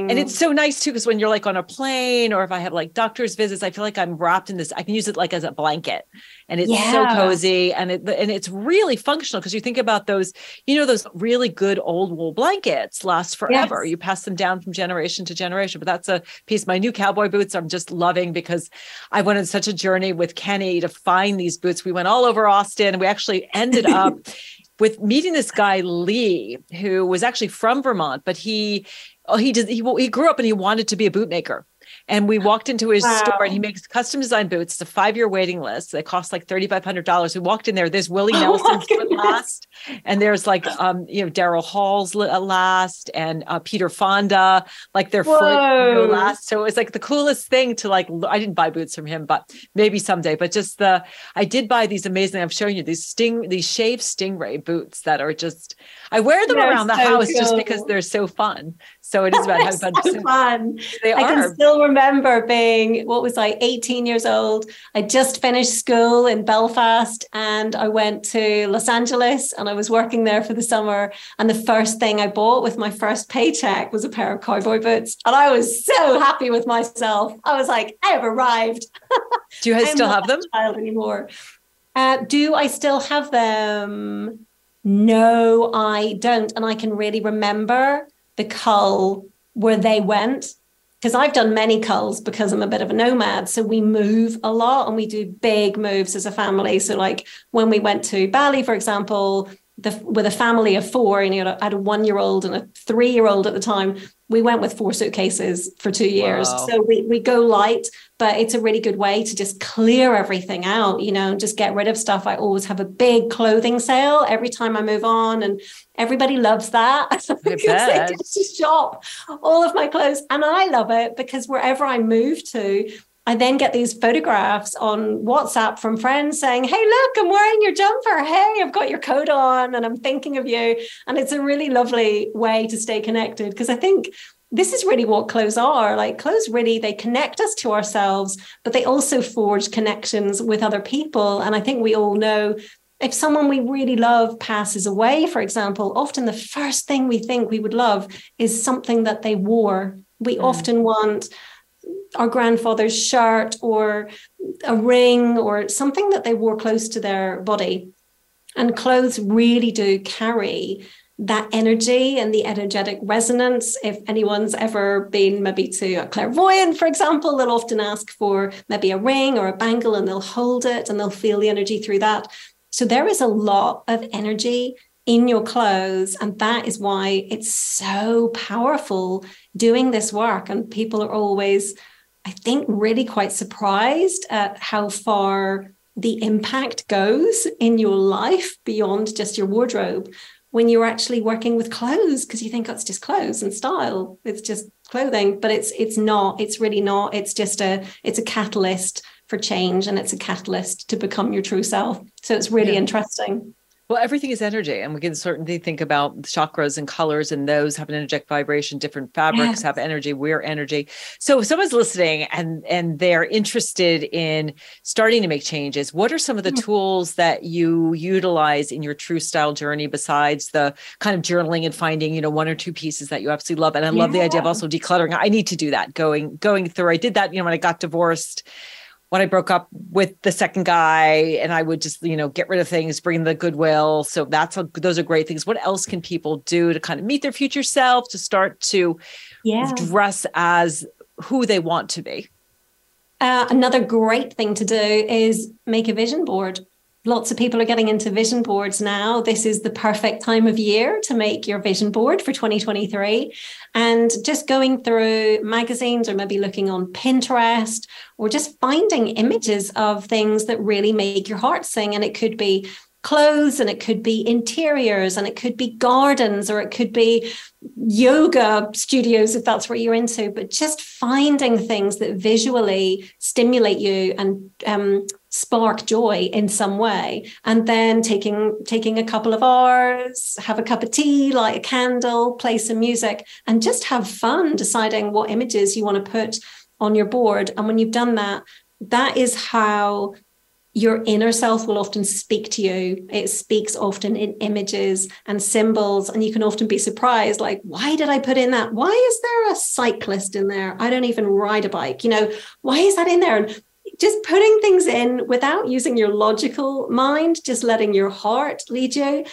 It's, and it's so nice too, because when you're like on a plane, or if I have like doctor's visits, I feel like I'm wrapped in this. I can use it like as a blanket, and it's yeah. so cozy, and it and it's really functional, because you think about those, you know, those really good old wool blankets last forever. Yes. You pass them down from generation to generation. But that's a piece. My new cowboy boots, I'm just loving, because I went on such a journey with Kenny to find these boots. We went all over Austin, and we actually ended up with meeting this guy, Lee, who was actually from Vermont, but he he did, he, he grew up and he wanted to be a bootmaker. And we walked into his wow. store, and he makes custom designed boots. It's a five-year waiting list. They cost like thirty-five hundred dollars. We walked in there. There's Willie Nelson's oh last, and there's like, um, you know, Daryl Hall's last, and uh, Peter Fonda, like their foot last. So it was like the coolest thing to like, I didn't buy boots from him, but maybe someday, but just the, I did buy these amazing, I'm showing you these sting, these shaved stingray boots that are just, I wear them they're around so the house cool. just because they're so fun. So it is about having fun. So fun. They I are. Can still remember being what was I eighteen years old. I just finished school in Belfast, and I went to Los Angeles, and I was working there for the summer, and the first thing I bought with my first paycheck was a pair of cowboy boots, and I was so happy with myself. I was like, I have arrived. Do you guys still have them? Child anymore. Uh, do I still have them? No, I don't, and I can really remember the cull where they went, because I've done many culls because I'm a bit of a nomad. So we move a lot, and we do big moves as a family. So like when we went to Bali, for example, the, with a family of four, and you know, I had a one-year-old and a three-year-old at the time, we went with four suitcases for two years. Wow. So we, we go light, but it's a really good way to just clear everything out, you know, and just get rid of stuff. I always have a big clothing sale every time I move on, and everybody loves that. I get to shop all of my clothes. And I love it, because wherever I move to, I then get these photographs on WhatsApp from friends saying, hey, look, I'm wearing your jumper. Hey, I've got your coat on, and I'm thinking of you. And it's a really lovely way to stay connected, because I think this is really what clothes are. Like clothes really, they connect us to ourselves, but they also forge connections with other people. And I think we all know if someone we really love passes away, for example, often the first thing we think we would love is something that they wore. We mm. often want our grandfather's shirt, or a ring, or something that they wore close to their body. And clothes really do carry that energy and the energetic resonance. If anyone's ever been maybe to a clairvoyant, for example, they'll often ask for maybe a ring or a bangle, and they'll hold it and they'll feel the energy through that. So there is a lot of energy in your clothes. And that is why it's so powerful doing this work. And people are always, I think, really quite surprised at how far the impact goes in your life beyond just your wardrobe when you're actually working with clothes, because you think, oh, it's just clothes and style. It's just clothing, but it's it's not. It's really not. It's just a it's a catalyst for change, and it's a catalyst to become your true self. So it's really yeah. interesting. Well, everything is energy, and we can certainly think about chakras and colors, and those have an energetic vibration. Different fabrics yes. have energy. We're energy. So if someone's listening and, and they're interested in starting to make changes, what are some of the tools that you utilize in your True Style journey besides the kind of journaling and finding, you know, one or two pieces that you absolutely love? And I love yeah. the idea of also decluttering. I need to do that going, going through. I did that, you know, when I got divorced. When I broke up with the second guy, and I would just, you know, get rid of things, bring the goodwill. So that's, a, those are great things. What else can people do to kind of meet their future self, to start to yeah. dress as who they want to be? Uh, another great thing to do is make a vision board. Lots of people are getting into vision boards now. This is the perfect time of year to make your vision board for twenty twenty-three. And just going through magazines, or maybe looking on Pinterest, or just finding images of things that really make your heart sing. And it could be clothes, and it could be interiors, and it could be gardens, or it could be yoga studios if that's what you're into, but just finding things that visually stimulate you and um, spark joy in some way. And then taking taking a couple of hours, have a cup of tea, light a candle, play some music, and just have fun deciding what images you want to put on your board. And when you've done that, that is how your inner self will often speak to you. It speaks often in images and symbols, and you can often be surprised, like, why did I put in that? Why is there a cyclist in there? I don't even ride a bike. You know, why is that in there? And just putting things in without using your logical mind, just letting your heart lead you,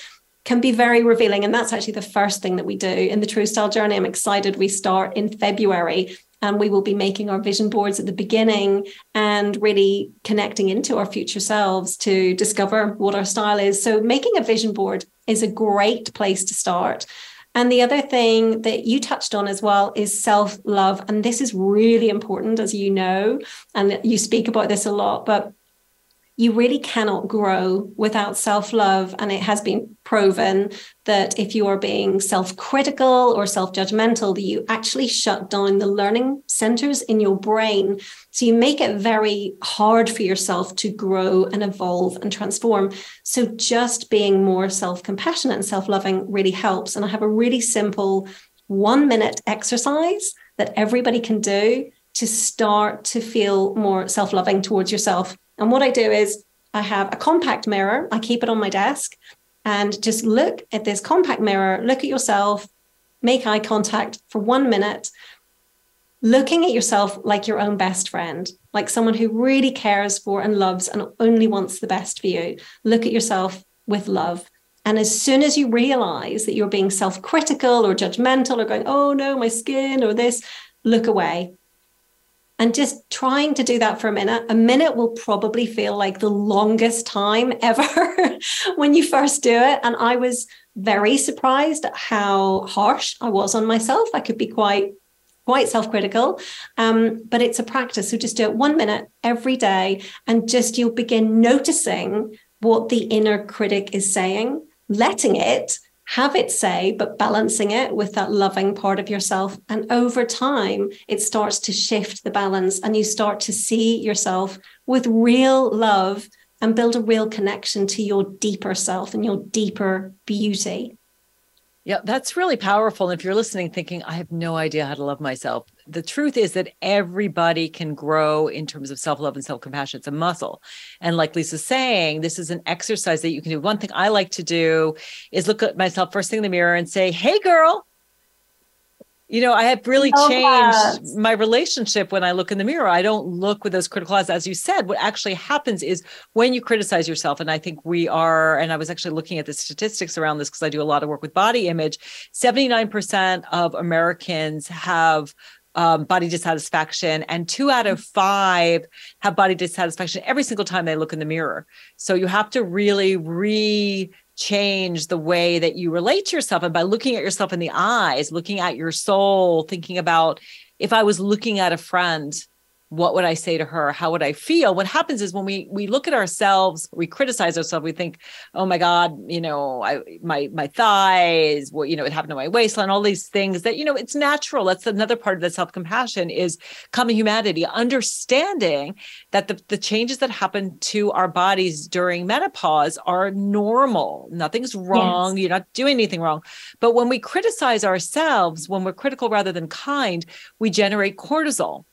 can be very revealing. And that's actually the first thing that we do in the True Style Journey. I'm excited. We start in February. And we will be making our vision boards at the beginning and really connecting into our future selves to discover what our style is. So making a vision board is a great place to start. And the other thing that you touched on as well is self-love. And this is really important, as you know, and you speak about this a lot, but you really cannot grow without self-love. And it has been proven that if you are being self-critical or self-judgmental, that you actually shut down the learning centers in your brain. So you make it very hard for yourself to grow and evolve and transform. So just being more self-compassionate and self-loving really helps. And I have a really simple one-minute exercise that everybody can do to start to feel more self-loving towards yourself. And what I do is I have a compact mirror. I keep it on my desk and just look at this compact mirror, look at yourself, make eye contact for one minute, looking at yourself like your own best friend, like someone who really cares for and loves and only wants the best for you. Look at yourself with love. And as soon as you realize that you're being self-critical or judgmental or going, oh no, my skin or this, look away. And just trying to do that for a minute. A minute will probably feel like the longest time ever when you first do it. And I was very surprised at how harsh I was on myself. I could be quite, quite self-critical, um, but it's a practice. So just do it one minute every day, and just you'll begin noticing what the inner critic is saying, letting it have it say, but balancing it with that loving part of yourself. And over time, it starts to shift the balance, and you start to see yourself with real love and build a real connection to your deeper self and your deeper beauty. Yeah, that's really powerful. And if you're listening thinking, I have no idea how to love myself, the truth is that everybody can grow in terms of self-love and self-compassion. It's a muscle. And like Leesa's saying, this is an exercise that you can do. One thing I like to do is look at myself first thing in the mirror and say, hey, girl. You know, I have really oh, changed yes. my relationship when I look in the mirror. I don't look with those critical eyes. As you said, what actually happens is when you criticize yourself, and I think we are, and I was actually looking at the statistics around this because I do a lot of work with body image, seventy-nine percent of Americans have Um, body dissatisfaction, and two out of five have body dissatisfaction every single time they look in the mirror. So you have to really re-change the way that you relate to yourself. And by looking at yourself in the eyes, looking at your soul, thinking about, if I was looking at a friend, what would I say to her? How would I feel? What happens is when we we look at ourselves, we criticize ourselves. We think, oh my God, you know, I my my thighs, well, you know, it happened to my waistline, all these things that, you know, it's natural. That's another part of the self-compassion is common humanity, understanding that the, the changes that happen to our bodies during menopause are normal. Nothing's wrong. Yes. You're not doing anything wrong. But when we criticize ourselves, when we're critical rather than kind, we generate cortisol,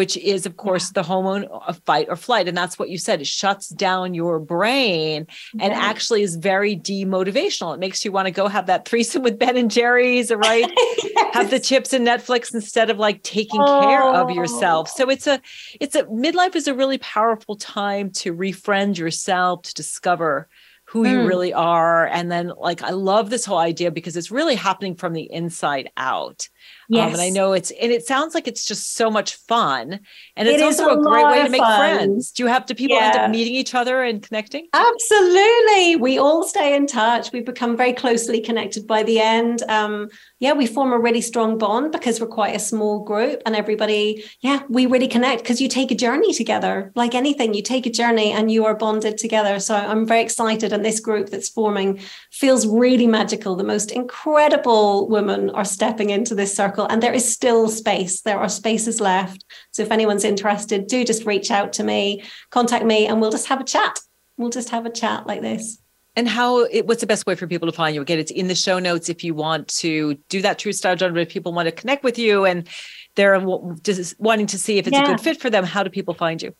which is, of course, yeah. the hormone of fight or flight. And that's what you said. It shuts down your brain yeah. and actually is very demotivational. It makes you want to go have that threesome with Ben and Jerry's, right? Yes. Have the chips and Netflix instead of like taking oh. care of yourself. So it's a, it's a, midlife is a really powerful time to refriend yourself, to discover who mm. you really are. And then like, I love this whole idea because it's really happening from the inside out. Yes. Um, and I know it's, and it sounds like it's just so much fun. And it's it also a, a great way to make fun. friends. Do you have, do people yeah. end up meeting each other and connecting? Absolutely. We all stay in touch. We become very closely connected by the end. Um, yeah, we form a really strong bond because we're quite a small group and everybody, yeah, we really connect because you take a journey together. Like anything, you take a journey and you are bonded together. So I'm very excited. And this group that's forming feels really magical. The most incredible women are stepping into this circle. And there is still space. There are spaces left. So if anyone's interested, do just reach out to me, contact me, and we'll just have a chat. We'll just have a chat like this. And how, what's the best way for people to find you? Again, it's in the show notes if you want to do that True Style Journey. If people want to connect with you and they're wanting to see if it's yeah. a good fit for them, how do people find you?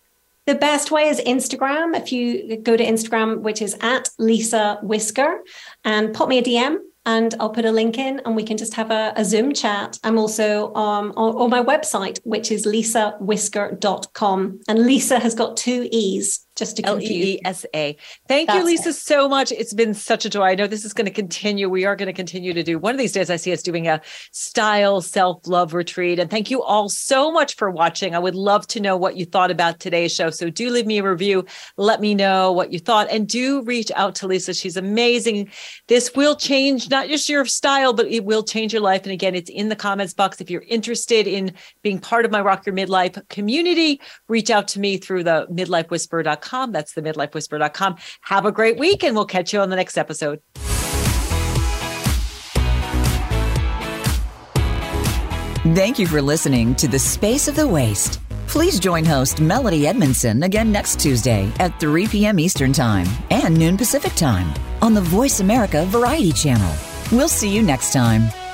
The best way is Instagram. If you go to Instagram, which is at Leesa Whisker, and pop me a D M. And I'll put a link in and we can just have a, a Zoom chat. I'm also um, on, on my website, which is Leesa Whisker dot com. And Leesa has got two E's, just to confuse. L E E S A. Thank That's you, Leesa, it. so much. It's been such a joy. I know this is going to continue. We are going to continue to do. One of these days, I see us doing a style self-love retreat. And thank you all so much for watching. I would love to know what you thought about today's show. So do leave me a review. Let me know what you thought. And do reach out to Leesa. She's amazing. This will change not just your style, but it will change your life. And again, it's in the comments box. If you're interested in being part of my Rock Your Midlife community, reach out to me through the midlife whisperer dot com. That's the midlife whisperer dot com. Have a great week, and we'll catch you on the next episode. Thank you for listening to The Space of the Waist. Please join host Melody Edmondson again next Tuesday at three p.m. Eastern Time and noon Pacific Time on the Voice America Variety Channel. We'll see you next time.